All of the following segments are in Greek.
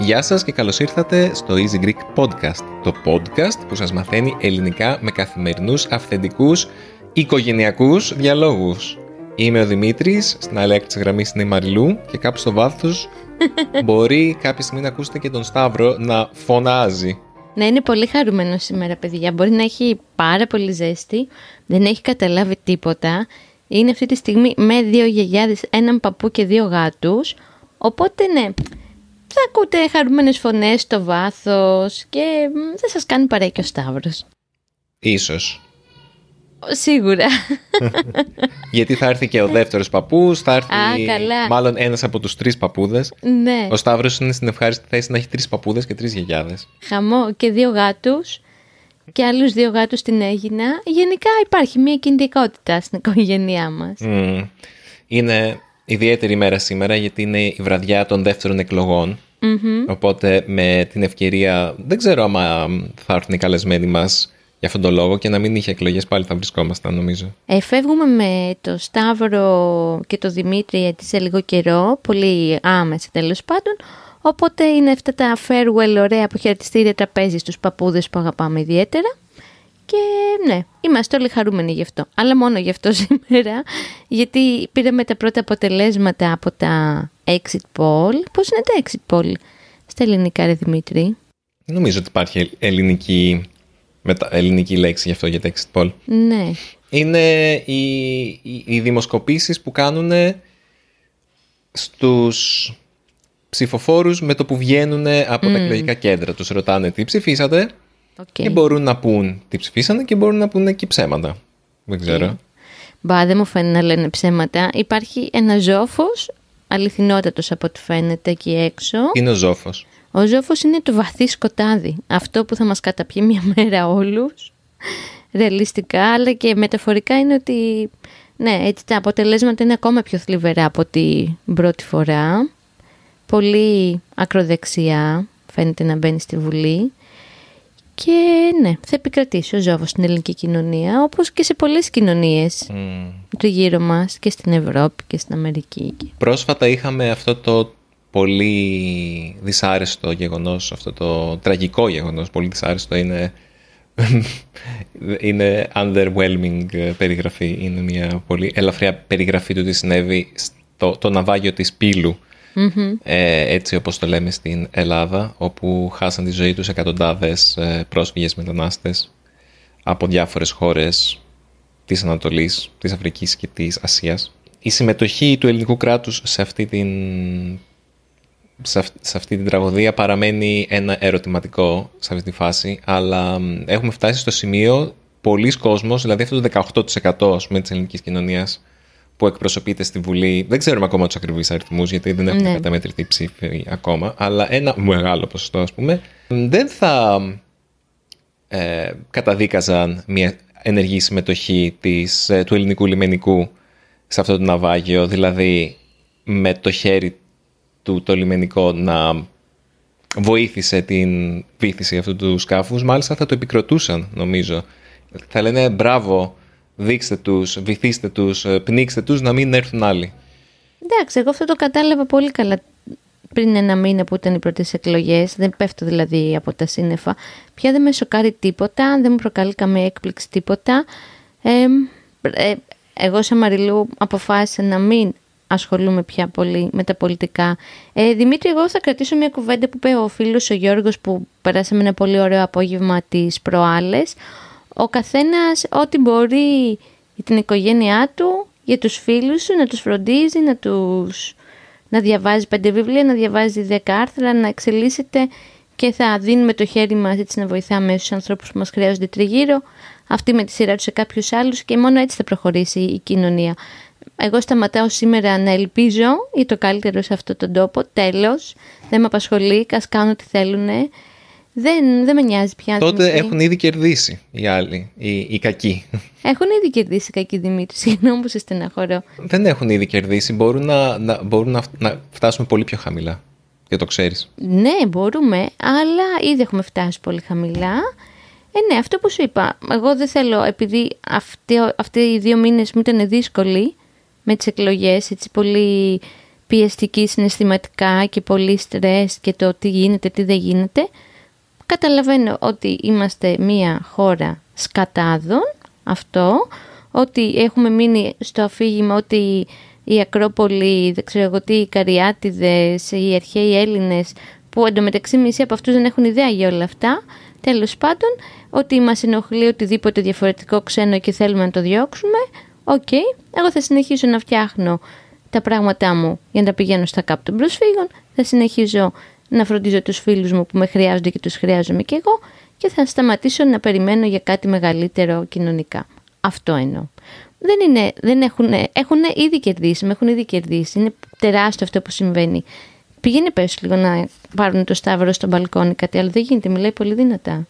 Γεια σας και καλώς ήρθατε στο Easy Greek Podcast, το podcast που σας μαθαίνει ελληνικά με καθημερινούς, αυθεντικούς, οικογενειακούς διαλόγους. Είμαι ο Δημήτρης, στην άλλη άκρη της γραμμής είναι η Μαριλού και κάπου στο βάθος μπορεί κάποια στιγμή να ακούσετε και τον Σταύρο να φωνάζει. Να είναι πολύ χαρούμενος σήμερα, παιδιά. Μπορεί να έχει πάρα πολύ ζέστη, δεν έχει καταλάβει τίποτα. Είναι αυτή τη στιγμή με δύο γιαγιάδες, έναν παππού και δύο γάτους. Οπότε ναι, θα ακούτε χαρούμενες φωνές στο βάθος και θα σας κάνει παρέα και ο Σταύρος. Ίσως. Σίγουρα. Γιατί θα έρθει και ο δεύτερος παππούς, θα έρθει μάλλον ένας από τους τρεις παππούδες. Ναι. Ο Σταύρος είναι στην ευχάριστη θέση να έχει τρεις παππούδες και τρεις γιαγιάδες. Χαμό και δύο γάτους και άλλους δύο γάτους στην Αίγινα. Γενικά υπάρχει μια κινητικότητα στην οικογένειά μας. Είναι ιδιαίτερη ημέρα σήμερα γιατί είναι η βραδιά των δεύτερων εκλογών. Οπότε με την ευκαιρία, δεν ξέρω άμα θα έρθουν οι καλεσμένοι μας για αυτόν τον λόγο και να μην είχε εκλογές, πάλι θα βρισκόμασταν νομίζω. Φεύγουμε με το Σταύρο και το Δημήτρη γιατί σε λίγο καιρό, πολύ άμεσα τέλος πάντων. Οπότε είναι αυτά τα farewell, ωραία αποχαιρετιστήρια τραπέζι στους παππούδες που αγαπάμε ιδιαίτερα. Και ναι, είμαστε όλοι χαρούμενοι γι' αυτό. Αλλά μόνο γι' αυτό σήμερα, γιατί πήραμε τα πρώτα αποτελέσματα από τα exit poll. Πώς είναι τα exit poll στα ελληνικά, ρε Δημήτρη? Νομίζω ότι υπάρχει ελληνική λέξη γι' αυτό, για τα exit poll. Ναι. Είναι οι δημοσκοπήσεις που κάνουν στους ψηφοφόρους με το που βγαίνουν από τα εκλογικά κέντρα. Τους ρωτάνε τι ψηφίσατε. Και μπορούν να πούν τι ψηφίσανε και μπορούν να πούνε και ψέματα. Δεν ξέρω. Μπα, δεν μου φαίνεται να λένε ψέματα. Υπάρχει ένα ζόφος, αληθινότατος από ό,τι φαίνεται εκεί έξω. Είναι ο ζόφος. Ο ζόφος είναι το βαθύ σκοτάδι. Αυτό που θα μας καταπιεί μια μέρα όλους. Ρεαλιστικά, αλλά και μεταφορικά είναι ότι ναι, έτσι τα αποτελέσματα είναι ακόμα πιο θλιβερά από την πρώτη φορά. Πολύ ακροδεξιά φαίνεται να μπαίνει στη Βουλή. Και ναι, θα επικρατήσει ο ζόβος στην ελληνική κοινωνία, όπως και σε πολλές κοινωνίες του γύρω μας και στην Ευρώπη και στην Αμερική. Πρόσφατα είχαμε αυτό το πολύ δυσάρεστο γεγονός, αυτό το τραγικό γεγονός, πολύ δυσάρεστο είναι, είναι underwhelming περιγραφή, είναι μια πολύ ελαφριά περιγραφή του τι συνέβη στο το ναυάγιο της Πύλου. Έτσι όπως το λέμε στην Ελλάδα, όπου χάσαν τη ζωή τους εκατοντάδες πρόσφυγες μετανάστες από διάφορες χώρες της Ανατολής, της Αφρικής και της Ασίας. Η συμμετοχή του ελληνικού κράτους σε αυτή την τραγωδία παραμένει ένα ερωτηματικό σε αυτή τη φάση, αλλά έχουμε φτάσει στο σημείο πολλοί κόσμος, δηλαδή αυτό το 18% ας πούμε, της ελληνικής κοινωνίας που εκπροσωπείται στη Βουλή, δεν ξέρουμε ακόμα τους ακριβείς αριθμούς γιατί δεν έχουν καταμετρηθεί ψήφοι ακόμα, αλλά ένα μεγάλο ποσοστό ας πούμε, δεν θα καταδίκαζαν μια ενεργή συμμετοχή του ελληνικού λιμενικού σε αυτό το ναυάγιο, δηλαδή με το χέρι του το λιμενικό να βοήθησε την βύθιση αυτού του σκάφους, μάλιστα θα το επικροτούσαν νομίζω. Θα λένε μπράβο, δείξτε τους, βυθίστε τους, πνίξτε τους να μην έρθουν άλλοι. Εντάξει, εγώ αυτό το κατάλαβα πολύ καλά πριν ένα μήνα που ήταν οι πρώτες εκλογές. Δεν πέφτω δηλαδή από τα σύννεφα. Πια δεν με σοκάρει τίποτα, δεν μου προκαλεί καμία έκπληξη τίποτα. Εγώ σαν Μαριλού αποφάσισα να μην ασχολούμαι πια πολύ με τα πολιτικά. Δημήτρη, εγώ θα κρατήσω μια κουβέντα που είπε ο φίλος ο Γιώργος που περάσαμε ένα πολύ ωραίο απόγευμα τις προάλλες. Ο καθένας ό,τι μπορεί για την οικογένειά του, για τους φίλους του, να τους φροντίζει, να διαβάζει 5 βιβλία, να διαβάζει 10 άρθρα, να εξελίσσεται και θα δίνουμε το χέρι μας έτσι να βοηθάμε στους ανθρώπους που μας χρειάζονται τριγύρω, αυτοί με τη σειρά τους σε κάποιους άλλους και μόνο έτσι θα προχωρήσει η κοινωνία. Εγώ σταματάω σήμερα να ελπίζω για το καλύτερο σε αυτόν τον τόπο, τέλος, δεν με απασχολεί, ας κάνουν ό,τι θέλουν. Δεν με νοιάζει πια. Τότε έχουν ήδη κερδίσει οι άλλοι, οι κακοί. Έχουν ήδη κερδίσει οι κακοί, Δημήτρη. Συγγνώμη που σε στεναχωρώ. Δεν έχουν ήδη κερδίσει. Μπορούν να φτάσουμε πολύ πιο χαμηλά. Και το ξέρεις. Ναι, μπορούμε, αλλά ήδη έχουμε φτάσει πολύ χαμηλά. Ναι, αυτό που σου είπα. Εγώ δεν θέλω, επειδή αυτοί οι 2 μήνες μου ήταν δύσκολοι με τις εκλογές, έτσι πολύ πιεστική συναισθηματικά και πολύ στρες και το τι γίνεται, τι δεν γίνεται. Καταλαβαίνω ότι είμαστε μία χώρα σκατάδων, αυτό, ότι έχουμε μείνει στο αφήγημα ότι η Ακρόπολη, δεν ξέρω εγώ τι, οι Καριάτιδες, οι αρχαίοι Έλληνες, που εντωμεταξύ μισή από αυτούς δεν έχουν ιδέα για όλα αυτά, τέλος πάντων, ότι μας ενοχλεί οτιδήποτε διαφορετικό ξένο και θέλουμε να το διώξουμε, οκ, εγώ θα συνεχίσω να φτιάχνω τα πράγματά μου για να τα πηγαίνω στα κάπου των προσφύγων, θα συνεχίζω να φροντίζω τους φίλους μου που με χρειάζονται και τους χρειάζομαι και εγώ και θα σταματήσω να περιμένω για κάτι μεγαλύτερο κοινωνικά. Αυτό εννοώ. Έχουν ήδη κερδίσει, με έχουν ήδη κερδίσει. Είναι τεράστιο αυτό που συμβαίνει. Πήγαινε πες λίγο να πάρουν το Σταύρο στο μπαλκόνι κάτι άλλο. Δεν γίνεται, μιλάει πολύ δυνατά.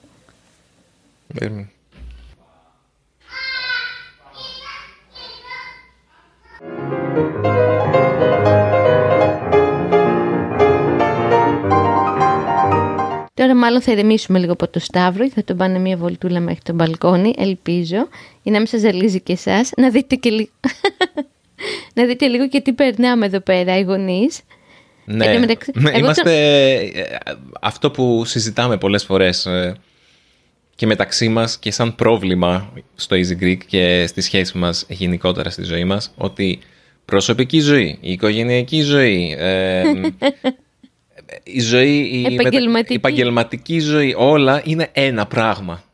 Τώρα μάλλον θα ηρεμήσουμε λίγο από το Σταύρο ή θα τον πάνε μια βολτούλα μέχρι τον μπαλκόνι, ελπίζω, για να μην σας ζαλίζει και εσάς, να δείτε λίγο και τι περνάμε εδώ πέρα οι γονείς. Ναι, αυτό που συζητάμε πολλές φορές και μεταξύ μας και σαν πρόβλημα στο Easy Greek και στη σχέση μας γενικότερα στη ζωή μας, ότι προσωπική ζωή, η οικογενειακή ζωή... Η ζωή, η επαγγελματική ζωή, όλα είναι ένα πράγμα.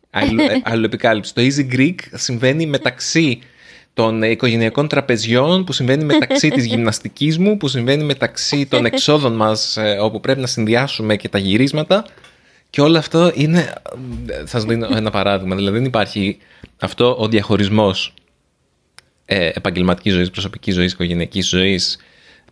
Αλληλοεπικάλυψη. Το Easy Greek συμβαίνει μεταξύ των οικογενειακών τραπεζιών, που συμβαίνει μεταξύ της γυμναστικής μου, που συμβαίνει μεταξύ των εξόδων μας, όπου πρέπει να συνδυάσουμε και τα γυρίσματα. Και όλο αυτό είναι. Θα σας δίνω ένα παράδειγμα. Δηλαδή, δεν υπάρχει αυτό ο διαχωρισμός επαγγελματικής ζωής, προσωπικής ζωής, οικογενειακής ζωής,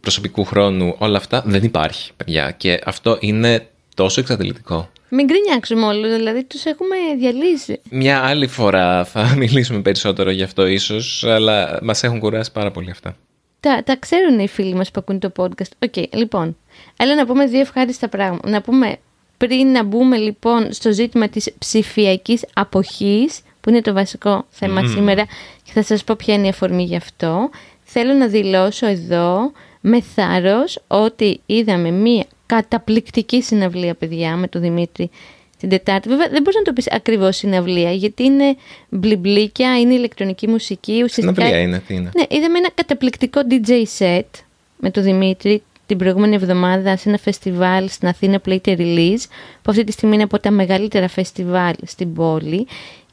προσωπικού χρόνου, όλα αυτά δεν υπάρχει, παιδιά. Και αυτό είναι τόσο εξαντλητικό. Μην γκρινιάξουμε όλους, δηλαδή τους έχουμε διαλύσει. Μια άλλη φορά θα μιλήσουμε περισσότερο γι' αυτό ίσως, αλλά μας έχουν κουράσει πάρα πολύ αυτά. Τα ξέρουν οι φίλοι μας που ακούν το podcast. Λοιπόν, αλλά να πούμε 2 ευχάριστα πράγματα. Να πούμε πριν να μπούμε λοιπόν στο ζήτημα της ψηφιακής αποχής, που είναι το βασικό θέμα σήμερα και θα σας πω ποια είναι η αφορμή γι' αυτό. Θέλω να δηλώσω εδώ με θάρρος ότι είδαμε μία καταπληκτική συναυλία, παιδιά, με τον Δημήτρη την Τετάρτη. Βέβαια δεν μπορείς να το πεις ακριβώς συναυλία, γιατί είναι μπλιμπλίκια, είναι ηλεκτρονική μουσική. Συναυλία είναι, τι είναι. Ναι, είδαμε ένα καταπληκτικό DJ set με τον Δημήτρη την προηγούμενη εβδομάδα σε ένα φεστιβάλ στην Αθήνα, Plated Release, που αυτή τη στιγμή είναι από τα μεγαλύτερα φεστιβάλ στην πόλη.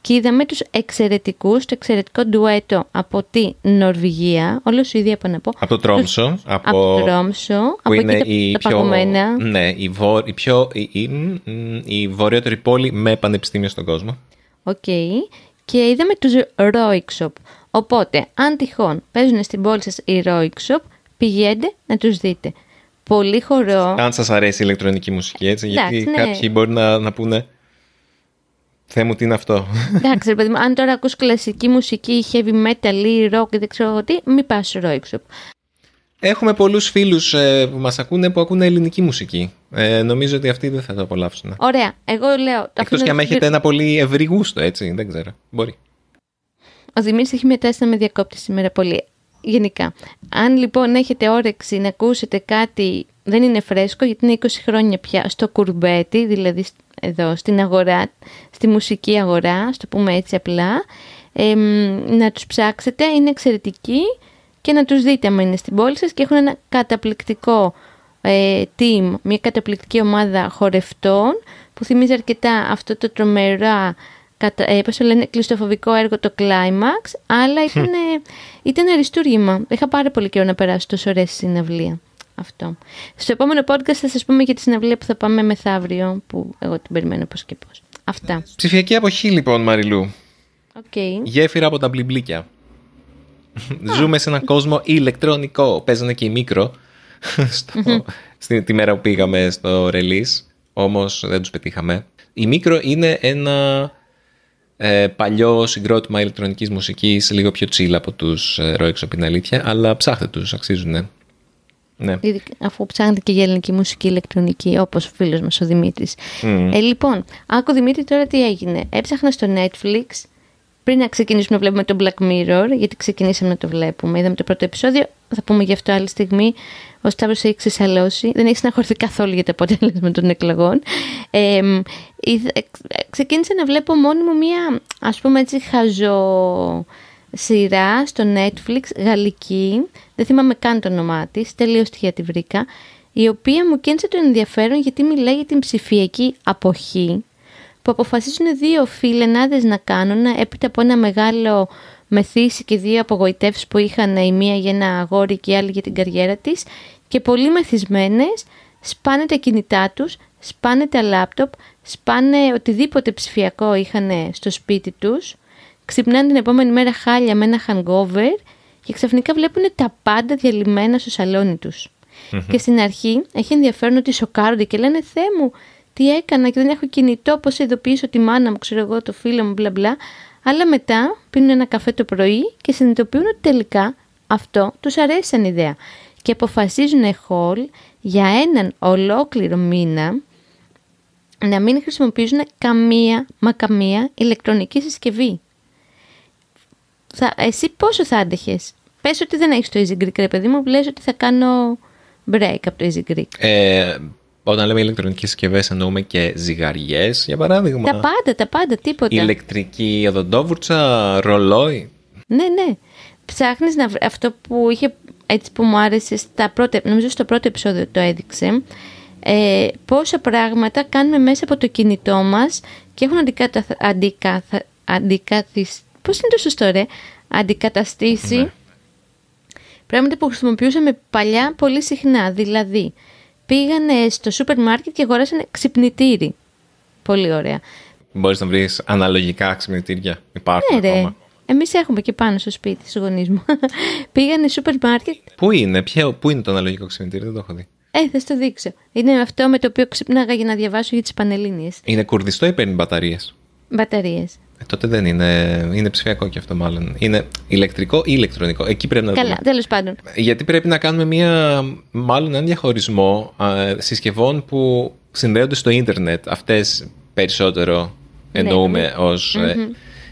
Και είδαμε τους εξαιρετικούς, το εξαιρετικό ντουέτο από τη Νορβηγία, όλο Σουηδία πάνω από... Από το Τρόμσο. Από το Τρόμσο, από είναι εκεί τα παγωμένα. Ναι, η βορειότερη πόλη με πανεπιστήμιο στον κόσμο. Οκ. Και είδαμε τους Röyksopp. Οπότε, αν τυχόν παίζουν στην πόλη σας οι Röyksopp, πηγαίνετε να τους δείτε. Πολύ χορό. Αν σας αρέσει η ηλεκτρονική μουσική, έτσι, γιατί κάποιοι μπορεί να πούνε... Θεέ μου, τι είναι αυτό. Εντάξει, ρε παιδί μου, αν τώρα ακούς κλασική μουσική, heavy metal ή rock και δεν ξέρω εγώ τι, μην πας Röyksopp. Έχουμε πολλούς φίλους που μας ακούνε που ακούνε ελληνική μουσική. Νομίζω ότι αυτοί δεν θα το απολαύσουν. Ωραία. Εγώ λέω. Εκτός και αν έχετε ένα πολύ ευρύ γούστο, έτσι. Δεν ξέρω. Μπορεί. Ο Δημήτρης έχει μια τάση να με διακόπτει σήμερα πολύ. Γενικά. Αν λοιπόν έχετε όρεξη να ακούσετε κάτι, δεν είναι φρέσκο, γιατί είναι 20 χρόνια πια στο κουρμπέτι, δηλαδή. Εδώ στην αγορά, στη μουσική αγορά, α το πούμε έτσι απλά, να τους ψάξετε, είναι εξαιρετικοί και να τους δείτε άμα είναι στην πόλη σας και έχουν ένα καταπληκτικό team, μια καταπληκτική ομάδα χορευτών που θυμίζει αρκετά αυτό το τρομερά, πώς το λένε, κλειστοφοβικό έργο το Climax, αλλά ήταν αριστούργημα. Είχα πάρα πολύ καιρό να περάσω τόσο ωραία συναυλία. Αυτό. Στο επόμενο podcast θα σας πούμε για τη συναυλία που θα πάμε μεθαύριο, που εγώ την περιμένω πώς και πώς. Αυτά. Ψηφιακή αποχή λοιπόν, Μαριλού. Γέφυρα από τα μπλιμπλίκια. Ζούμε σε έναν κόσμο ηλεκτρονικό. Παίζανε και οι Μικρο τη μέρα που πήγαμε στο release, όμως δεν τους πετύχαμε. Η Mikro είναι ένα παλιό συγκρότημα ηλεκτρονικής μουσικής, λίγο πιο chill από τους Röyksopp, είναι αλήθεια, αλλά ψάχτε τους, αξίζουνε. Ναι. Αφού ψάχνετε και για ελληνική μουσική ηλεκτρονική, όπως ο φίλος μας ο Δημήτρης. Λοιπόν, άκου Δημήτρη τώρα τι έγινε. Έψαχνα στο Netflix πριν να ξεκινήσουμε να βλέπουμε το Black Mirror, γιατί ξεκινήσαμε να το βλέπουμε. Είδαμε το πρώτο επεισόδιο, θα πούμε γι' αυτό άλλη στιγμή. Ο Σταύρος έχει ξεσαλώσει, δεν έχει συναχωρηθεί καθόλου για τα αποτέλεσμα των εκλογών. Ξεκίνησα να βλέπω μόνη μου μία, ας πούμε έτσι, χαζό σειρά στο Netflix, γαλλική, δεν θυμάμαι καν το όνομά της, τελείως τυχαία τη βρήκα, η οποία μου κίνησε το ενδιαφέρον γιατί μιλάει για την ψηφιακή αποχή που αποφασίζουν δύο φιλενάδες να κάνουν έπειτα από ένα μεγάλο μεθύσι και δύο απογοητεύσεις που είχαν, η μία για ένα αγόρι και η άλλη για την καριέρα της, και πολύ μεθυσμένες σπάνε τα κινητά τους, σπάνε τα λάπτοπ, σπάνε οτιδήποτε ψηφιακό είχαν στο σπίτι τους. Ξυπνάνε την επόμενη μέρα χάλια με ένα hangover και ξαφνικά βλέπουν τα πάντα διαλυμένα στο σαλόνι τους. Και στην αρχή έχει ενδιαφέρον ότι σοκάρονται και λένε «Θεέ μου, τι έκανα και δεν έχω κινητό, πώς ειδοποιήσω τη μάνα μου, ξέρω εγώ, το φίλο μου, μπλα μπλα». Αλλά μετά πίνουν ένα καφέ το πρωί και συνειδητοποιούν ότι τελικά αυτό τους αρέσει σαν ιδέα. Και αποφασίζουν χολ για έναν ολόκληρο μήνα να μην χρησιμοποιήσουν καμία μα καμία ηλεκτρονική συσκευή. Εσύ πόσο θα άντεχες? Πες ότι δεν έχεις το Easy Greek, ρε παιδί μου, λες ότι θα κάνω break από το Easy Greek. Όταν λέμε ηλεκτρονικές συσκευές εννοούμε και ζυγαριές, για παράδειγμα. Τα πάντα, τίποτα. Ηλεκτρική οδοντόβουρτσα, ρολόι. Ναι. Ψάχνεις να βρεις αυτό που είχε, έτσι που μου άρεσε, νομίζω στο πρώτο επεισόδιο το έδειξε, πόσα πράγματα κάνουμε μέσα από το κινητό μας και έχουν αντικαθιστήσει. Πώς είναι το σωστό, ρε? Αντικαταστήσει πράγματα που χρησιμοποιούσαμε παλιά πολύ συχνά. Δηλαδή, πήγανε στο σούπερ μάρκετ και αγοράσανε ξυπνητήρι. Πολύ ωραία. Μπορείς να βρεις αναλογικά ξυπνητήρια. Υπάρχουν ακόμα. Εμείς έχουμε και πάνω στο σπίτι, στους γονείς μου. Πήγανε σούπερ μάρκετ. Πού είναι το αναλογικό ξυπνητήρι, δεν το έχω δει. Θα σου το δείξω. Είναι αυτό με το οποίο ξυπνάγα για να διαβάσω για τις Πανελλήνιες. Είναι κουρδιστό ή παίρνει μπαταρίες? Μπαταρίες. Τότε δεν είναι ψηφιακό και αυτό μάλλον. Είναι ηλεκτρικό ή ηλεκτρονικό. Εκεί πρέπει να δούμε. Καλά, τέλος πάντων. Γιατί πρέπει να κάνουμε μάλλον έναν διαχωρισμό συσκευών που συνδέονται στο ίντερνετ. Αυτές περισσότερο εννοούμε ως...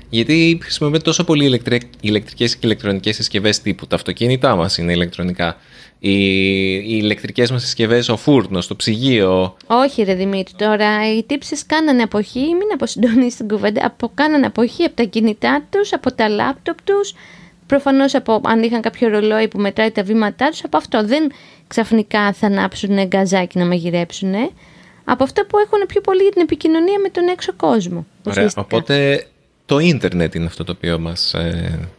Γιατί χρησιμοποιούμε τόσο πολύ ηλεκτρικές και ηλεκτρονικές συσκευές τύπου. Τα αυτοκίνητά μας είναι ηλεκτρονικά. Οι ηλεκτρικές μας συσκευές, ο φούρνος, το ψυγείο. Όχι, ρε Δημήτρη, τώρα οι τύψεις κάνανε αποχή, μην αποσυντονίσεις την κουβέντα. Κάνανε αποχή από τα κινητά τους, από τα λάπτοπ τους. Προφανώς αν είχαν κάποιο ρολόι που μετράει τα βήματά τους, από αυτό. Δεν ξαφνικά θα ανάψουν γκαζάκι να μαγειρέψουν. Από αυτά που έχουν πιο πολύ για την επικοινωνία με τον έξω κόσμο. Ωραία, οπότε. Το ίντερνετ είναι αυτό το οποίο μας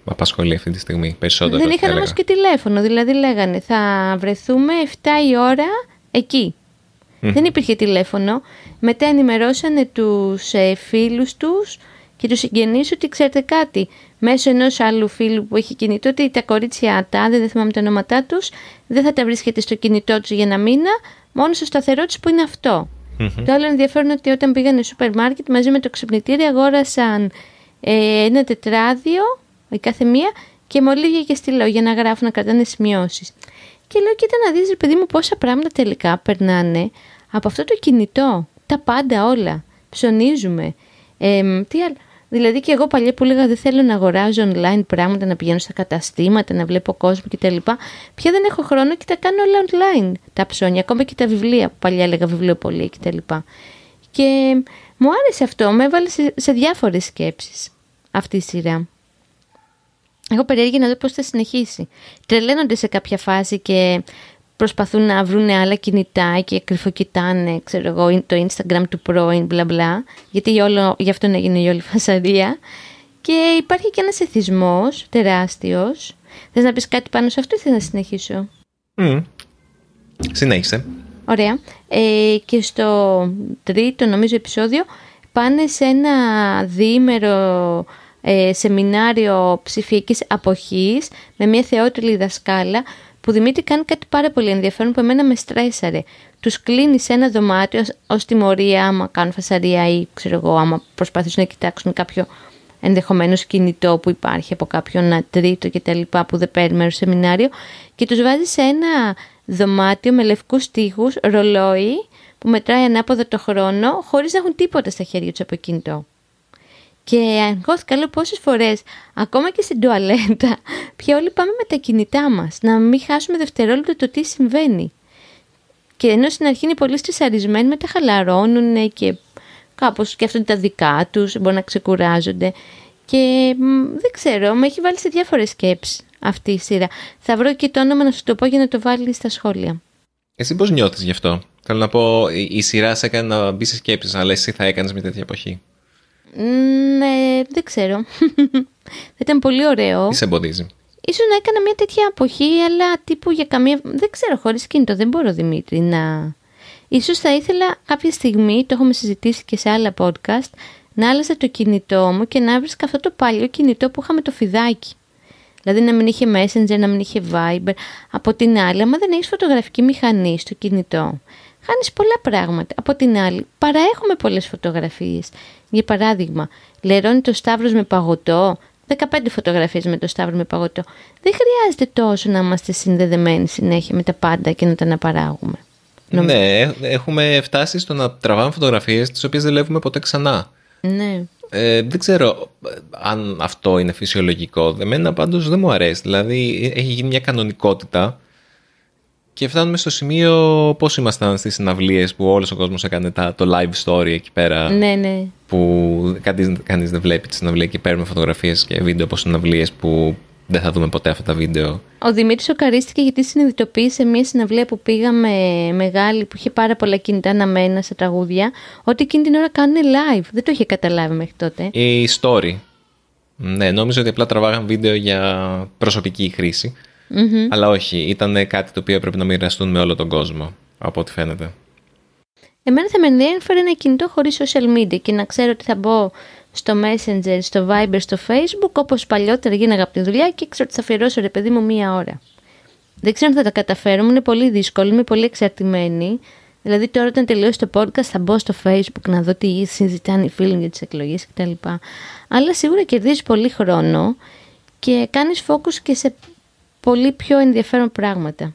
απασχολεί αυτή τη στιγμή περισσότερο. Δεν είχαν όμως και τηλέφωνο, δηλαδή λέγανε θα βρεθούμε 7 η ώρα εκεί. Δεν υπήρχε τηλέφωνο. Μετά ενημερώσανε τους φίλους τους και τους συγγενείς ότι ξέρετε κάτι, μέσω ενός άλλου φίλου που έχει κινητό, ότι τα κορίτσια δεν θυμάμαι τα ονόματά τους, δεν θα τα βρίσκεται στο κινητό τους για ένα μήνα, μόνο στο σταθερό τους που είναι αυτό. Το άλλο ενδιαφέρον ότι όταν πήγανε στο σούπερ μάρκετ μαζί με το ξυπνητήρι αγόρασαν ένα τετράδιο η κάθε μία και μολύβια και στυλό για να γράφουν, να κρατάνε σημειώσεις. Και λέω, κοίτα να δεις, παιδί μου, πόσα πράγματα τελικά περνάνε από αυτό το κινητό. Τα πάντα όλα. Ψωνίζουμε. Τι άλλο. Δηλαδή και εγώ παλιά που έλεγα δεν θέλω να αγοράζω online πράγματα, να πηγαίνω στα καταστήματα, να βλέπω κόσμο κτλ. Πια δεν έχω χρόνο και τα κάνω όλα online τα ψώνια, ακόμα και τα βιβλία που παλιά έλεγα βιβλιοπολία κτλ. Και μου άρεσε αυτό, με έβαλε σε διάφορες σκέψεις αυτή η σειρά. Έχω περιέργεια να δω πώς θα συνεχίσει. Τρελαίνονται σε κάποια φάση και προσπαθούν να βρουν άλλα κινητά και κρυφοκοιτάνε, ξέρω εγώ, το Instagram του πρώην, μπλα μπλα, γιατί γι' αυτό να γίνει η όλη φασαρία. Και υπάρχει και ένας εθισμός τεράστιος. Θες να πεις κάτι πάνω σε αυτό ή θες να συνεχίσω? Συνέχισε. Ωραία. Και στο τρίτο, νομίζω, επεισόδιο πάνε σε ένα διήμερο σεμινάριο ψηφιακής αποχής με μια θεότηλη δασκάλα που Δημήτρη κάνει κάτι πάρα πολύ ενδιαφέρον που εμένα με στρέσαρε. Τους κλείνει σε ένα δωμάτιο ως τιμωρία άμα κάνουν φασαρία ή ξέρω εγώ άμα προσπαθήσουν να κοιτάξουν κάποιο ενδεχομένως κινητό που υπάρχει από κάποιον τρίτο και τα λοιπά που δεν παίρνει μέρος στο σεμινάριο και τους βάζει σε ένα δωμάτιο με λευκούς τοίχους, ρολόι που μετράει ανάποδα το χρόνο χωρίς να έχουν τίποτα στα χέρια τους από κινητό. Και αγχώθηκα, λέω, πόσες φορές, ακόμα και στην τουαλέτα, πια όλοι πάμε με τα κινητά μας, να μην χάσουμε δευτερόλεπτα το τι συμβαίνει. Και ενώ στην αρχή είναι πολύ στρεσαρισμένοι, μετά χαλαρώνουν και κάπως σκέφτονται τα δικά τους, μπορεί να ξεκουράζονται. Και δεν ξέρω, με έχει βάλει σε διάφορες σκέψεις αυτή η σειρά. Θα βρω και το όνομα να σου το πω για να το βάλει στα σχόλια. Εσύ πώς νιώθεις γι' αυτό? Θέλω να πω, η σειρά σε έκανε να μπει σε σκέψεις, αλλά εσύ θα έκανες με τέτοια εποχή. Ναι, δεν ξέρω. Θα ήταν πολύ ωραίο. Τι σε εμποδίζει? Ίσως να έκανα μια τέτοια εποχή, αλλά τύπου για καμία... Δεν ξέρω, χωρίς κινητό δεν μπορώ, Δημήτρη, να... Ίσως θα ήθελα κάποια στιγμή, το έχουμε συζητήσει και σε άλλα podcast, να άλλαζα το κινητό μου και να βρίσκα αυτό το παλιό κινητό που είχαμε το φιδάκι. Δηλαδή να μην είχε Messenger, να μην είχε Viber. Από την άλλη, άμα δεν έχεις φωτογραφική μηχανή στο κινητό, χάνεις πολλά πράγματα. Από την άλλη, παραέχουμε πολλές φωτογραφίες. Για παράδειγμα, λερώνει το Σταύρος με παγωτό, 15 φωτογραφίες με το Σταύρο με παγωτό. Δεν χρειάζεται τόσο να είμαστε συνδεδεμένοι συνέχεια με τα πάντα και να τα αναπαράγουμε. Ναι, έχουμε φτάσει στο να τραβάμε φωτογραφίες τις οποίες δεν βλέπουμε ποτέ ξανά. Ναι. Δεν ξέρω αν αυτό είναι φυσιολογικό. Εμένα πάντως δεν μου αρέσει. Δηλαδή έχει γίνει μια κανονικότητα και φτάνουμε στο σημείο πώς ήμασταν στις συναυλίες που όλος ο κόσμος έκανε το live story εκεί πέρα. Ναι, ναι. Που κανείς δεν βλέπει τη συναυλία και παίρνουμε φωτογραφίες και βίντεο από συναυλίες που δεν θα δούμε ποτέ αυτά τα βίντεο. Ο Δημήτρης σοκαρίστηκε γιατί συνειδητοποίησε μια συναυλία που πήγαμε μεγάλη, που είχε πάρα πολλά κινητά αναμένα σε τραγούδια, ότι εκείνη την ώρα κάνουν live. Δεν το είχε καταλάβει μέχρι τότε. Η story. Ναι, νόμιζα ότι απλά τραβάγαν βίντεο για προσωπική χρήση. Mm-hmm. Αλλά όχι, ήταν κάτι το οποίο πρέπει να μοιραστούν με όλο τον κόσμο, από ό,τι φαίνεται. Εμένα θα με ενδιαφέρει ένα κινητό χωρίς social media και να ξέρω ότι θα μπω στο Messenger, στο Viber, στο Facebook, όπως παλιότερα γίναγα από τη δουλειά και ξέρω ότι θα αφιερώσω ρε παιδί μου μία ώρα. Δεν ξέρω αν θα τα καταφέρω, είναι πολύ δύσκολο, είμαι πολύ εξαρτημένη. Δηλαδή τώρα όταν τελειώσει το podcast θα μπω στο Facebook να δω τι συζητάνε οι φίλοι για τις εκλογές κτλ. Αλλά σίγουρα κερδίζεις πολύ χρόνο και κάνεις focus και σε πολύ πιο ενδιαφέρον πράγματα.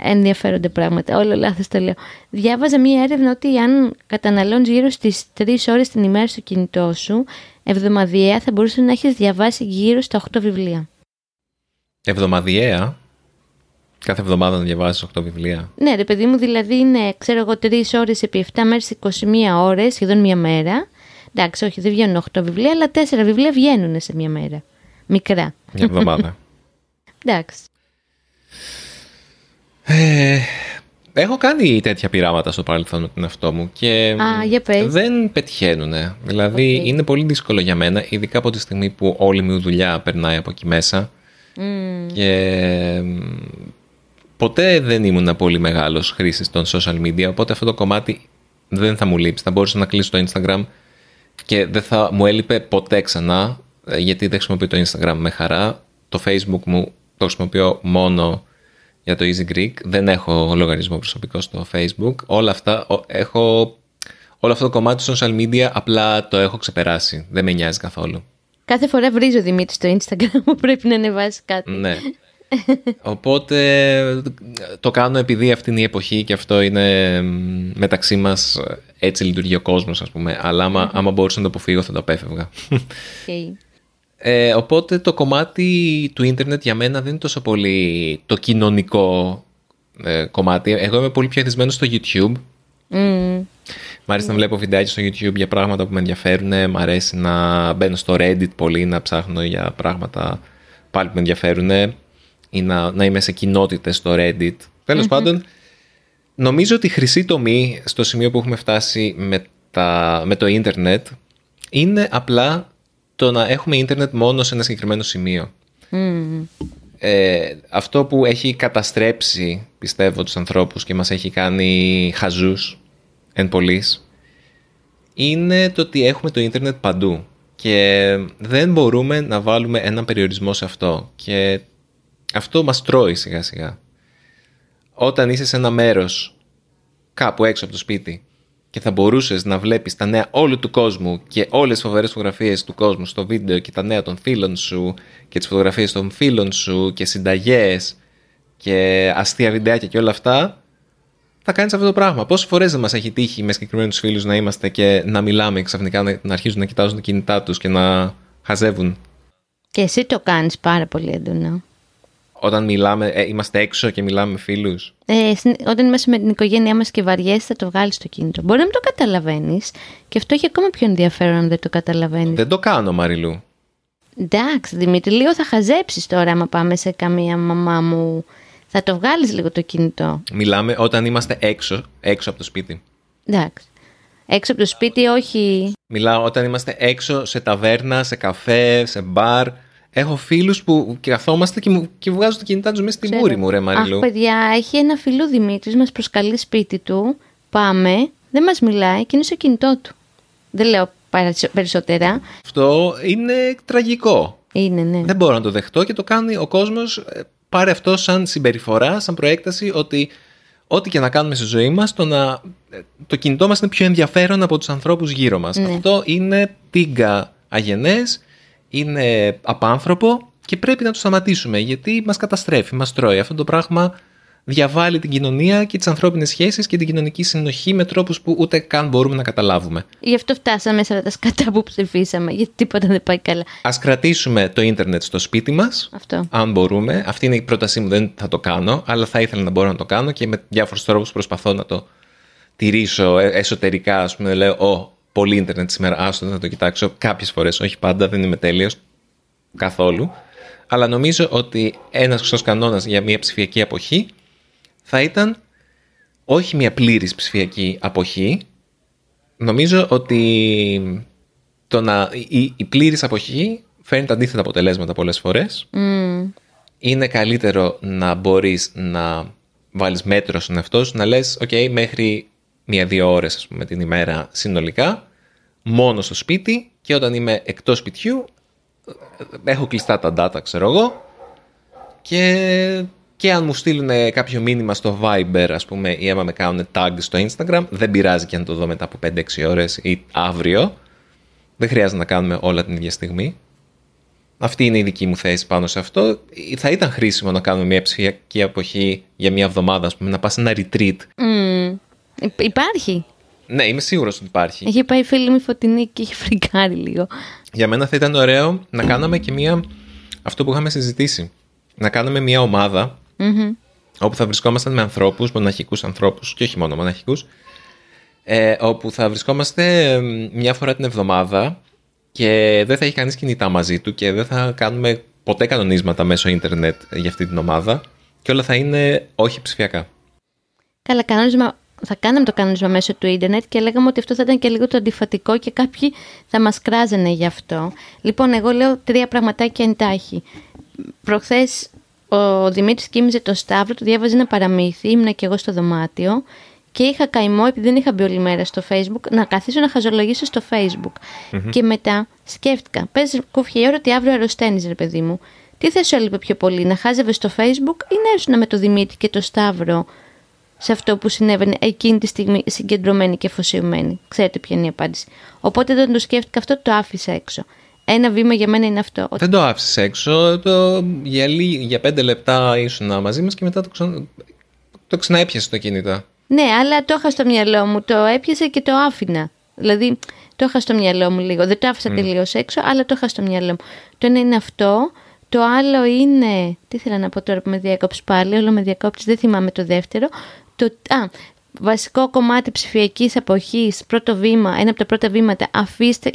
Ενδιαφέροντα πράγματα, όλο λάθος το λέω. Διάβαζα μία έρευνα ότι αν καταναλώνεις γύρω στις 3 ώρες την ημέρα στο κινητό σου, εβδομαδιαία θα μπορούσε να έχεις διαβάσει γύρω στα 8 βιβλία. Εβδομαδιαία? Κάθε εβδομάδα να διαβάζεις 8 βιβλία? Ναι ρε παιδί μου, δηλαδή είναι, ξέρω εγώ, 3 ώρες επί 7 μέρες, 21 ώρες, σχεδόν μία μέρα. Εντάξει, όχι, δεν βγαίνουν 8 βιβλία, αλλά 4 βιβλία βγαίνουν σε μία μέρα. Μικρά. Μια εβδομάδα. Εντάξει. Έχω κάνει τέτοια πειράματα στο παρελθόν με τον εαυτό μου και δεν πετυχαίνουνε. Δηλαδή είναι πολύ δύσκολο για μένα, ειδικά από τη στιγμή που όλη μου η δουλειά περνάει από εκεί μέσα. Και ποτέ δεν ήμουν πολύ μεγάλος χρήστης των social media, οπότε αυτό το κομμάτι δεν θα μου λείψει. Θα μπορούσα να κλείσω το Instagram και δεν θα μου έλειπε ποτέ ξανά, γιατί δεν χρησιμοποιώ το Instagram με χαρά. Το Facebook μου το χρησιμοποιώ μόνο για το Easy Greek, δεν έχω λογαριασμό προσωπικό στο Facebook. Όλα αυτά, όλο αυτό το κομμάτι του social media απλά το έχω ξεπεράσει. Δεν με νοιάζει καθόλου. Κάθε φορά βρίζω Δημήτρη στο Instagram που πρέπει να ανεβάσει κάτι. Ναι. Οπότε το κάνω επειδή αυτή είναι η εποχή και αυτό είναι μεταξύ μας, έτσι λειτουργεί ο κόσμος, ας πούμε. Αλλά άμα μπορούσα να το αποφύγω θα το απέφευγα. Okay. Οπότε το κομμάτι του ίντερνετ για μένα δεν είναι τόσο πολύ το κοινωνικό κομμάτι. Εγώ είμαι πολύ πιο εθισμένος στο YouTube. Μ' αρέσει να βλέπω βιντεάκια στο YouTube για πράγματα που με ενδιαφέρουν. Μ' αρέσει να μπαίνω στο Reddit πολύ, να ψάχνω για πράγματα πάλι που με ενδιαφέρουν ή να είμαι σε κοινότητες στο Reddit. Τέλος πάντων, νομίζω ότι η χρυσή τομή στο σημείο που έχουμε φτάσει με το ίντερνετ είναι απλά το να έχουμε ίντερνετ μόνο σε ένα συγκεκριμένο σημείο. Αυτό που έχει καταστρέψει, πιστεύω, τους ανθρώπους και μας έχει κάνει χαζούς εν πολλοίς, είναι το ότι έχουμε το ίντερνετ παντού και δεν μπορούμε να βάλουμε έναν περιορισμό σε αυτό. Και Αυτό μας τρώει σιγά σιγά. Όταν είσαι σε ένα μέρος κάπου έξω από το σπίτι και θα μπορούσες να βλέπεις τα νέα όλου του κόσμου και όλες τις φοβερές φωτογραφίες του κόσμου στο βίντεο και τα νέα των φίλων σου και τις φωτογραφίες των φίλων σου και συνταγές και αστεία βιντεάκια και όλα αυτά, θα κάνεις αυτό το πράγμα. Πόσες φορές δεν μας έχει τύχει με συγκεκριμένους φίλους να είμαστε και να μιλάμε ξαφνικά, να αρχίζουν να κοιτάζουν τα κινητά τους και να χαζεύουν. Και εσύ το κάνεις πάρα πολύ έντονα. Όταν μιλάμε, είμαστε έξω και μιλάμε με φίλους. Όταν είμαστε με την οικογένειά μας και βαριέσαι, θα το βγάλεις το κινητό. Μπορεί να μην το καταλαβαίνεις. Και αυτό έχει ακόμα πιο ενδιαφέρον αν δεν το καταλαβαίνεις. Δεν το κάνω, Μαριλού. Εντάξει, Δημήτρη, λίγο θα χαζέψεις τώρα. Άμα πάμε σε καμία μαμά μου, θα το βγάλεις λίγο το κινητό. Μιλάμε όταν είμαστε έξω από το σπίτι. Εντάξει. Έξω από το σπίτι, όχι. Μιλάω όταν είμαστε έξω σε ταβέρνα, σε καφέ, σε μπαρ. Έχω φίλους που καθόμαστε και βγάζουν τα κινητά τους μέσα στην κούρη μου, ρε Μαριλού. Αχ, παιδιά, έχει ένα φίλο Δημήτρης, μας προσκαλεί σπίτι του. Πάμε, δεν μας μιλάει και είναι στο κινητό του. Δεν λέω περισσότερα. Αυτό είναι τραγικό. Είναι, ναι. Δεν μπορώ να το δεχτώ και το κάνει ο κόσμος. Πάρε αυτό σαν συμπεριφορά, σαν προέκταση ότι ό,τι και να κάνουμε στη ζωή μας, το κινητό μας είναι πιο ενδιαφέρον από τους ανθρώπους γύρω μας. Ναι. Αυτό είναι τίγκα αγενές. Είναι απάνθρωπο και πρέπει να το σταματήσουμε, γιατί μας καταστρέφει, μας τρώει. Αυτό το πράγμα διαβάλλει την κοινωνία και τις ανθρώπινες σχέσεις και την κοινωνική συνοχή με τρόπους που ούτε καν μπορούμε να καταλάβουμε. Γι' αυτό φτάσαμε σε τα σκατά που ψηφίσαμε, γιατί τίποτα δεν πάει καλά. Ας κρατήσουμε το ίντερνετ στο σπίτι μας, αυτό. Αν μπορούμε. Αυτή είναι η πρότασή μου, δεν θα το κάνω, αλλά θα ήθελα να μπορώ να το κάνω και με διάφορους τρόπους προσπαθώ να το τηρήσω εσωτερικά, ας πούμε, λέω, πολύ ίντερνετ σήμερα, άστο να το κοιτάξω κάποιες φορές, όχι πάντα, δεν είμαι τέλειος καθόλου, αλλά νομίζω ότι ένας χρυσός κανόνας για μια ψηφιακή αποχή θα ήταν όχι μια πλήρης ψηφιακή αποχή. Νομίζω ότι η πλήρης αποχή φέρνει τα αντίθετα αποτελέσματα πολλές φορές. Είναι καλύτερο να μπορείς να βάλεις μέτρο στον εαυτό σου, να λες «ΟΚ, μέχρι 1-2 ώρες, ας πούμε, την ημέρα συνολικά, μόνο στο σπίτι, και όταν είμαι εκτός σπιτιού έχω κλειστά τα data, ξέρω εγώ, και αν μου στείλουν κάποιο μήνυμα στο Viber, ας πούμε, ή άμα με κάνουν tag στο Instagram, δεν πειράζει και αν το δω μετά από 5-6 ώρες ή αύριο. Δεν χρειάζεται να κάνουμε όλα την ίδια στιγμή». Αυτή είναι η δική μου θέση πάνω σε αυτό. Θα ήταν χρήσιμο να κάνουμε μια ψηφιακή αποχή για μια εβδομάδα, ας πούμε, να πας σε ένα retreat. Υπάρχει. Ναι, είμαι σίγουρος ότι υπάρχει. Είχε πάει η φίλη μου Φωτεινή και είχε φρικάρει λίγο. Για μένα θα ήταν ωραίο να κάναμε και μία. Αυτό που είχαμε συζητήσει. Να κάναμε μία ομάδα όπου θα βρισκόμασταν με ανθρώπους, μοναχικούς ανθρώπους και όχι μόνο μοναχικούς. Όπου θα βρισκόμαστε μία φορά την εβδομάδα και δεν θα έχει κανείς κινητά μαζί του και δεν θα κάνουμε ποτέ κανονίσματα μέσω ίντερνετ για αυτή την ομάδα και όλα θα είναι όχι ψηφιακά. Καλά, κανονίσμα. Θα κάναμε το κανονισμό μέσω του ίντερνετ και λέγαμε ότι αυτό θα ήταν και λίγο το αντιφατικό και κάποιοι θα μας κράζανε γι' αυτό. Λοιπόν, εγώ λέω 3 πραγματάκια εντάχει. Προχθές ο Δημήτρης κοίμιζε το Σταύρο, του διάβαζε ένα παραμύθι, ήμουνα και εγώ στο δωμάτιο και είχα καημό, επειδή δεν είχα μπει όλη μέρα στο Facebook, να καθίσω να χαζολογήσω στο Facebook. Και μετά σκέφτηκα, πες κούφια η ώρα ότι αύριο αρρωσταίνεις, ρε παιδί μου. Τι θα σου έλειπε πιο πολύ, να χάζευες στο Facebook ή να έρθουν με το Δημήτρη και το Σταύρο σε αυτό που συνέβαινε εκείνη τη στιγμή, συγκεντρωμένη και αφοσιωμένη? Ξέρετε ποια είναι η απάντηση. Οπότε όταν το σκέφτηκα αυτό, το άφησα έξω. Ένα βήμα για μένα είναι αυτό. Δεν το άφησες έξω. Για 5 λεπτά ήσουν μαζί μας και μετά το ξαναέπιασες το κινητό. Ναι, αλλά το είχα στο μυαλό μου. Το έπιασα και το άφηνα. Δηλαδή, το είχα στο μυαλό μου λίγο. Δεν το άφησα τελείως έξω, αλλά το είχα στο μυαλό μου. Το ένα είναι αυτό. Το άλλο είναι. Τι ήθελα να πω τώρα που με διέκοψε πάλι, όλο με διακόπτεις, δεν θυμάμαι το δεύτερο. Βασικό κομμάτι ψηφιακής αποχής, πρώτο βήμα, ένα από τα πρώτα βήματα, αφήστε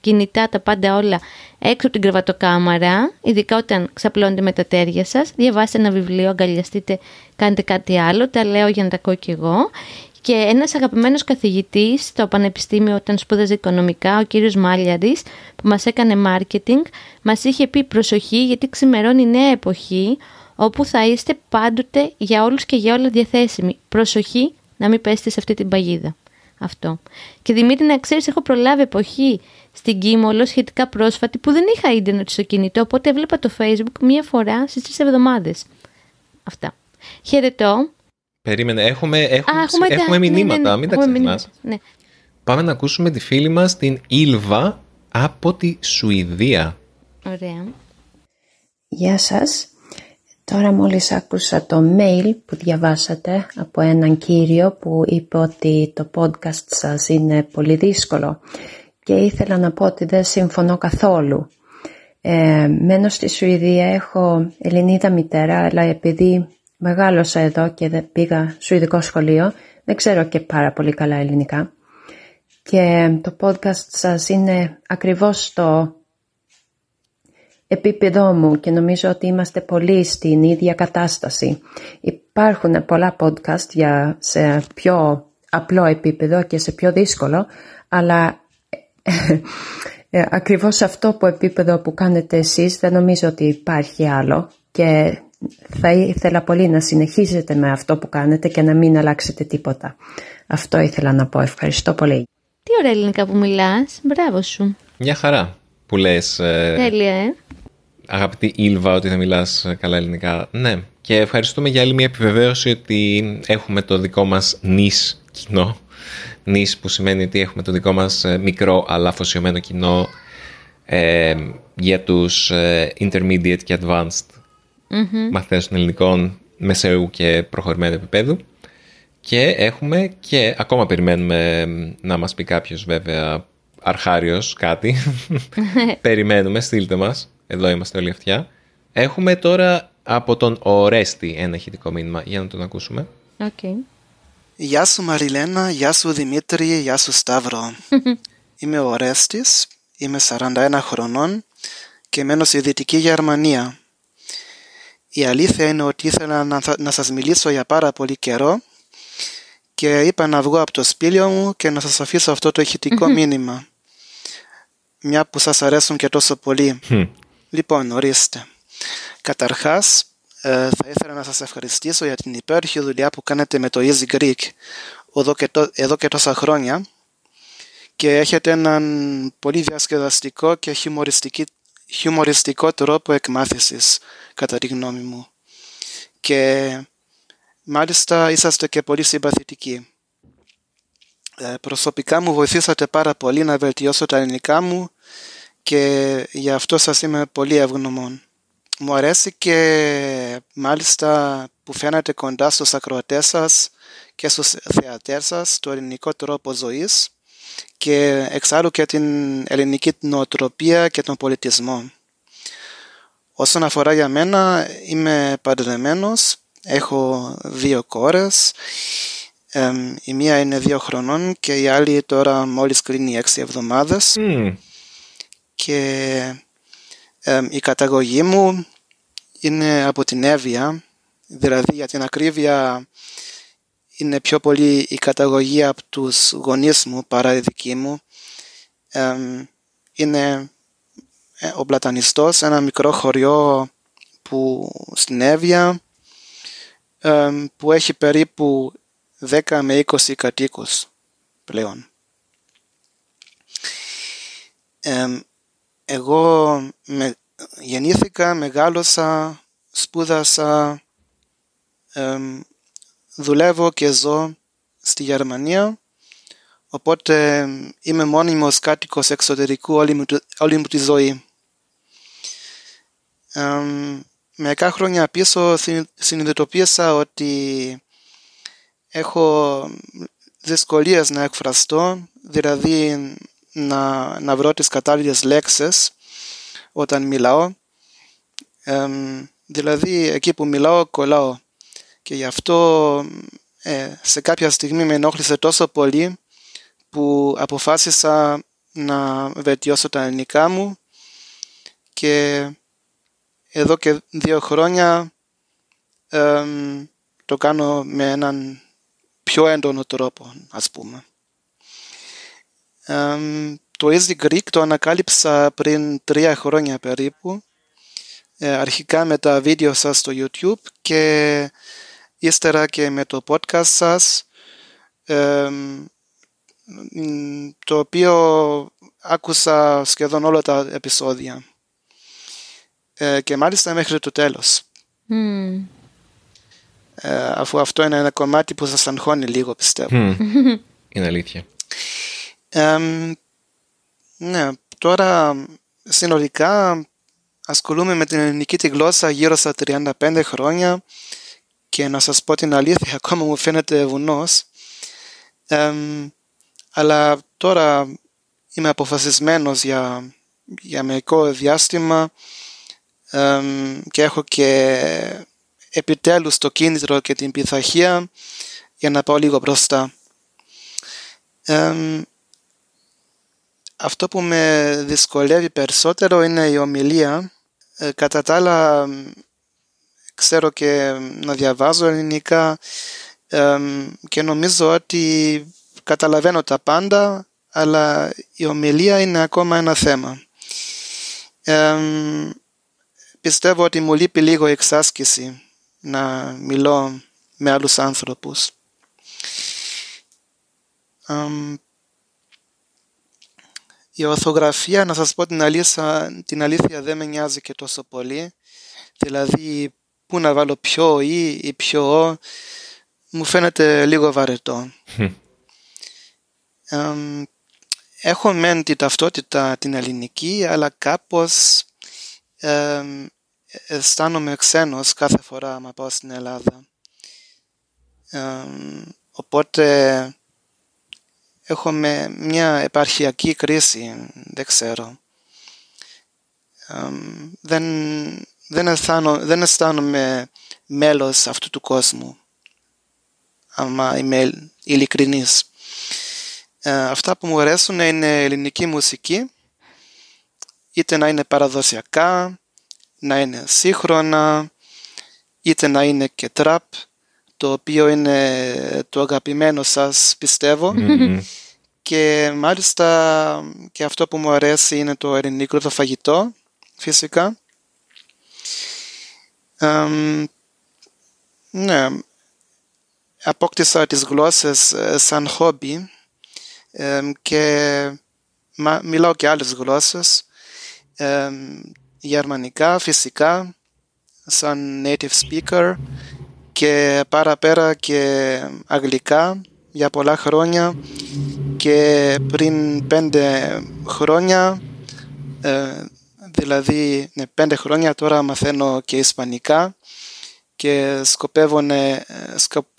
κινητά τα πάντα όλα έξω από την κρεβατοκάμαρα, ειδικά όταν ξαπλώνετε με τα τέρια σας. Διαβάστε ένα βιβλίο, αγκαλιαστείτε, κάντε κάτι άλλο. Τα λέω για να τα ακούω κι εγώ. Και ένας αγαπημένος καθηγητής στο πανεπιστήμιο όταν σπούδαζε οικονομικά, ο κύριος Μάλιαρης, που μας έκανε marketing, μας είχε πει προσοχή γιατί ξημερώνει η νέα εποχή όπου θα είστε πάντοτε για όλους και για όλα διαθέσιμοι. Προσοχή να μην πέσετε σε αυτή την παγίδα. αυτό. Και Δημήτρη, να ξέρεις, έχω προλάβει εποχή στην Κύμολο σχετικά πρόσφατη που δεν είχα ίντερνετ στο κινητό, οπότε έβλεπα το Facebook μία φορά στις 3 εβδομάδες. Αυτά. Χαιρετώ. Περίμενε, έχουμε μηνύματα, ναι, μην τα ξεχνάς. Ναι. Πάμε να ακούσουμε τη φίλη μας, την Ήλβα, από τη Σουηδία. Ωραία. Γεια σας. Τώρα μόλις άκουσα το mail που διαβάσατε από έναν κύριο που είπε ότι το podcast σας είναι πολύ δύσκολο και ήθελα να πω ότι δεν συμφωνώ καθόλου. Μένω στη Σουηδία, έχω Ελληνίδα μητέρα, αλλά επειδή μεγάλωσα εδώ και δεν πήγα σουηδικό σχολείο, δεν ξέρω και πάρα πολύ καλά ελληνικά. Και το podcast σας είναι ακριβώς το επίπεδό μου και νομίζω ότι είμαστε πολύ στην ίδια κατάσταση. Υπάρχουν πολλά podcast σε πιο απλό επίπεδο και σε πιο δύσκολο, αλλά ακριβώς αυτό που επίπεδο που κάνετε εσείς δεν νομίζω ότι υπάρχει άλλο και θα ήθελα πολύ να συνεχίσετε με αυτό που κάνετε και να μην αλλάξετε τίποτα. Αυτό ήθελα να πω. Ευχαριστώ πολύ. Τι ωραία ελληνικά που μιλάς. Μπράβο σου. Μια χαρά που λες. Τέλεια, Αγαπητή Ήλβα, ότι θα μιλάς καλά ελληνικά. Ναι. Και ευχαριστούμε για άλλη μια επιβεβαίωση ότι έχουμε το δικό μας νης κοινό. Νης που σημαίνει ότι έχουμε το δικό μας μικρό αλλά αφοσιωμένο κοινό για τους intermediate και advanced μαθητές των ελληνικών μεσαίου και προχωρημένου επίπεδου. Και έχουμε και ακόμα περιμένουμε να μας πει κάποιος, βέβαια αρχάριος, κάτι. Περιμένουμε, στείλτε μας. Εδώ είμαστε όλοι αυτιά. Έχουμε τώρα από τον Ορέστη ένα ηχητικό μήνυμα. Για να τον ακούσουμε. Okay. Γεια σου Μαριλένα, γεια σου Δημήτρη, γεια σου Σταύρο. Είμαι ο Ορέστης, είμαι 41 χρονών και μένω στη Δυτική Γερμανία. Η αλήθεια είναι ότι ήθελα να σας μιλήσω για πάρα πολύ καιρό και είπα να βγω από το σπήλιο μου και να σας αφήσω αυτό το ηχητικό μήνυμα. Μια που σας αρέσουν και τόσο πολύ. Λοιπόν, ορίστε. Καταρχάς, θα ήθελα να σας ευχαριστήσω για την υπέροχη δουλειά που κάνετε με το Easy Greek εδώ και τόσα χρόνια και έχετε έναν πολύ διασκεδαστικό και χιουμοριστικό τρόπο εκμάθησης, κατά τη γνώμη μου. Και μάλιστα είσαστε και πολύ συμπαθητικοί. Προσωπικά μου βοηθήσατε πάρα πολύ να βελτιώσω τα ελληνικά μου και γι' αυτό σας είμαι πολύ ευγνωμών. Μου αρέσει και μάλιστα που φαίνεται κοντά στους ακροατές σας και στους θεατές σας το ελληνικό τρόπο ζωής και εξάλλου και την ελληνική νοοτροπία και τον πολιτισμό. Όσον αφορά για μένα, είμαι παντρεμένος, έχω 2 κόρες, η μία είναι 2 χρονών και η άλλη τώρα μόλις κλείνει 6 εβδομάδες. Και η καταγωγή μου είναι από την Εύβοια, δηλαδή για την ακρίβεια είναι πιο πολύ η καταγωγή από τους γονείς μου παρά η δική μου. Είναι ο Πλατανιστός, ένα μικρό χωριό που στην Εύβοια που έχει περίπου 10 με 20 κατοίκους πλέον. Εγώ γεννήθηκα, μεγάλωσα, σπούδασα, δουλεύω και ζω στη Γερμανία, οπότε είμαι μόνιμος κάτοικος εξωτερικού όλη μου τη ζωή. Μερικά χρόνια πίσω συνειδητοποίησα ότι έχω δυσκολίες να εκφραστώ, δηλαδή να βρω τις κατάλληλες λέξεις όταν μιλάω. Δηλαδή εκεί που μιλάω κολλάω. Και γι' αυτό σε κάποια στιγμή με ενόχλησε τόσο πολύ που αποφάσισα να βελτιώσω τα ελληνικά μου και εδώ και 2 χρόνια το κάνω με έναν πιο έντονο τρόπο, ας πούμε. Το Easy Greek το ανακάλυψα πριν 3 χρόνια περίπου, αρχικά με τα βίντεο σας στο YouTube και ύστερα και με το podcast σας. το οποίο άκουσα σχεδόν όλα τα επεισόδια και μάλιστα μέχρι το τέλος. Mm. Αφού αυτό είναι ένα κομμάτι που σας αγχώνει λίγο, πιστεύω. Mm. Είναι αλήθεια. Ναι, τώρα συνολικά ασχολούμαι με την ελληνική τη γλώσσα γύρω στα 35 χρόνια και να σας πω την αλήθεια, ακόμα μου φαίνεται βουνός. Αλλά τώρα είμαι αποφασισμένος για μερικό διάστημα και έχω και επιτέλους το κίνητρο και την πειθαρχία για να πάω λίγο μπροστά. Αυτό που με δυσκολεύει περισσότερο είναι η ομιλία. Κατά τα άλλα ξέρω και να διαβάζω ελληνικά και νομίζω ότι καταλαβαίνω τα πάντα, αλλά η ομιλία είναι ακόμα ένα θέμα. Πιστεύω ότι μου λείπει λίγο η εξάσκηση να μιλώ με άλλους άνθρωπους. Η ορθογραφία, να σας πω την αλήθεια, δεν με νοιάζει και τόσο πολύ. Δηλαδή, πού να βάλω πιο ή πιο ο, μου φαίνεται λίγο βαρετό. Έχω μεν την ταυτότητα την ελληνική, αλλά κάπως αισθάνομαι ξένος κάθε φορά άμα πάω στην Ελλάδα. Οπότε έχουμε μια επαρχιακή κρίση, δεν ξέρω. Δεν αισθάνομαι μέλος αυτού του κόσμου, άμα είμαι ειλικρινής. Αυτά που μου αρέσουν είναι ελληνική μουσική, είτε να είναι παραδοσιακά, να είναι σύγχρονα, είτε να είναι και τραπ, το οποίο είναι το αγαπημένο σας, πιστεύω. Mm-hmm. Και μάλιστα και αυτό που μου αρέσει είναι το ελληνικό το φαγητό, φυσικά. Ναι, απόκτησα τις γλώσσες σαν χόμπι και μιλάω και άλλες γλώσσες, γερμανικά, φυσικά, σαν native speaker, και παραπέρα και αγγλικά για πολλά χρόνια, και πριν 5 χρόνια, δηλαδή 5 χρόνια τώρα μαθαίνω και ισπανικά και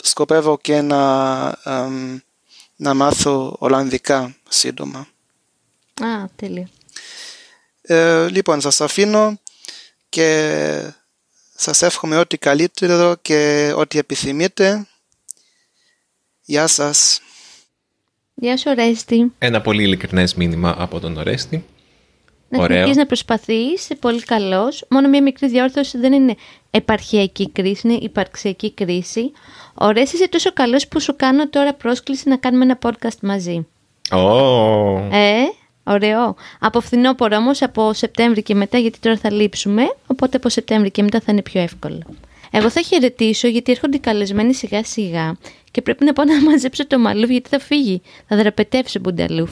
σκοπεύω και να μάθω ολλανδικά σύντομα. Α, τέλεια. Λοιπόν, σας αφήνω και σας εύχομαι ό,τι καλύτερο και ό,τι επιθυμείτε. Γεια σας. Γεια σου, Ορέστη. Ένα πολύ ειλικρινές μήνυμα από τον Ορέστη. Να συνεχίσεις να προσπαθείς, είσαι πολύ καλός. Μόνο μια μικρή διόρθωση, δεν είναι επαρχιακή κρίση, είναι υπαρξιακή κρίση. Ο Ορέστης είσαι τόσο καλός που σου κάνω τώρα πρόσκληση να κάνουμε ένα podcast μαζί. Oh. Ωραίο. Από φθινόπωρο όμως, από Σεπτέμβρη και μετά, γιατί τώρα θα λείψουμε, οπότε από Σεπτέμβρη και μετά θα είναι πιο εύκολο. Εγώ θα χαιρετήσω, γιατί έρχονται οι καλεσμένοι σιγά σιγά και πρέπει να πάω να μαζέψω το μαλλούφ, γιατί θα φύγει, θα δραπετεύσει μπουνταλούφ.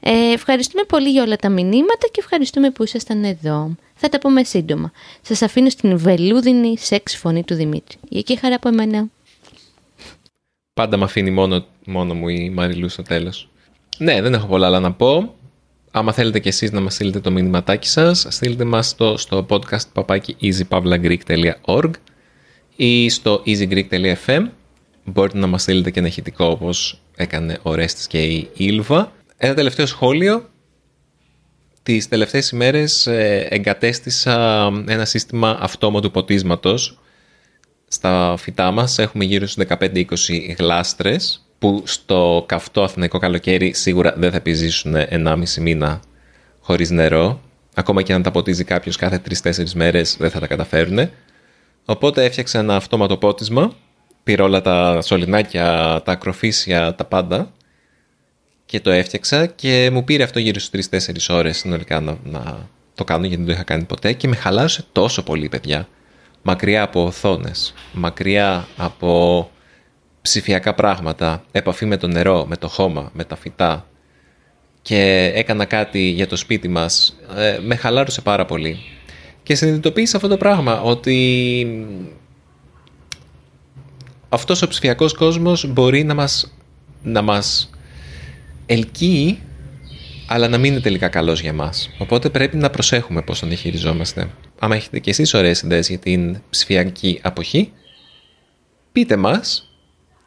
Ευχαριστούμε πολύ για όλα τα μηνύματα και ευχαριστούμε που ήσασταν εδώ. Θα τα πούμε σύντομα. Σας αφήνω στην βελούδινη σεξ φωνή του Δημήτρη. Για και χαρά από εμένα. Πάντα με αφήνει μόνο μου η Μαριλού στο τέλος. Ναι, δεν έχω πολλά άλλα να πω. Άμα θέλετε κι εσείς να μας στείλετε το μηνυματάκι σας, στείλτε μας στο podcast@easypavlagreek.org ή στο easygreek.fm. Μπορείτε να μας στείλετε και ένα ηχητικό, όπως έκανε ο Ρέστης και η Ήλβα. Ένα τελευταίο σχόλιο. Τις τελευταίες ημέρες εγκατέστησα ένα σύστημα αυτόματου ποτίσματος στα φυτά μας. Έχουμε γύρω στους 15-20 γλάστρες, που στο καυτό αθηναϊκό καλοκαίρι σίγουρα δεν θα επιζήσουν 1,5 μήνα χωρίς νερό. Ακόμα και αν τα ποτίζει κάποιος κάθε 3-4 μέρες, δεν θα τα καταφέρουν. Οπότε έφτιαξα ένα αυτόματο πότισμα. Πήρα όλα τα σωληνάκια, τα ακροφύσια, τα πάντα, και το έφτιαξα και μου πήρε αυτό γύρω στις 3-4 ώρες συνολικά να το κάνω, γιατί δεν το είχα κάνει ποτέ, και με χαλάρωσε τόσο πολύ, παιδιά. Μακριά από οθόνες, μακριά από ψηφιακά πράγματα, επαφή με το νερό, με το χώμα, με τα φυτά και έκανα κάτι για το σπίτι μας, με χαλάρωσε πάρα πολύ. Και συνειδητοποίησα αυτό το πράγμα, ότι αυτός ο ψηφιακός κόσμος μπορεί να μας ελκύει, αλλά να μην είναι τελικά καλός για μας. Οπότε πρέπει να προσέχουμε πώς τον διαχειριζόμαστε. Άμα έχετε και εσείς ωραίες ιδέες για την ψηφιακή αποχή, πείτε μας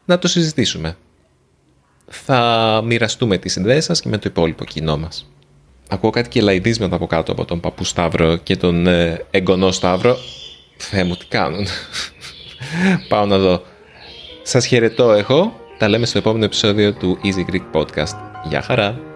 να το συζητήσουμε. Θα μοιραστούμε τις ιδέες σας και με το υπόλοιπο κοινό μας. Ακούω κάτι και λαϊδίσματα από κάτω από τον παππού Σταύρο και τον εγγονό Σταύρο. Θεέ μου, τι κάνουν. Πάω να δω. Σας χαιρετώ εγώ. Τα λέμε στο επόμενο επεισόδιο του Easy Greek Podcast. Γεια χαρά!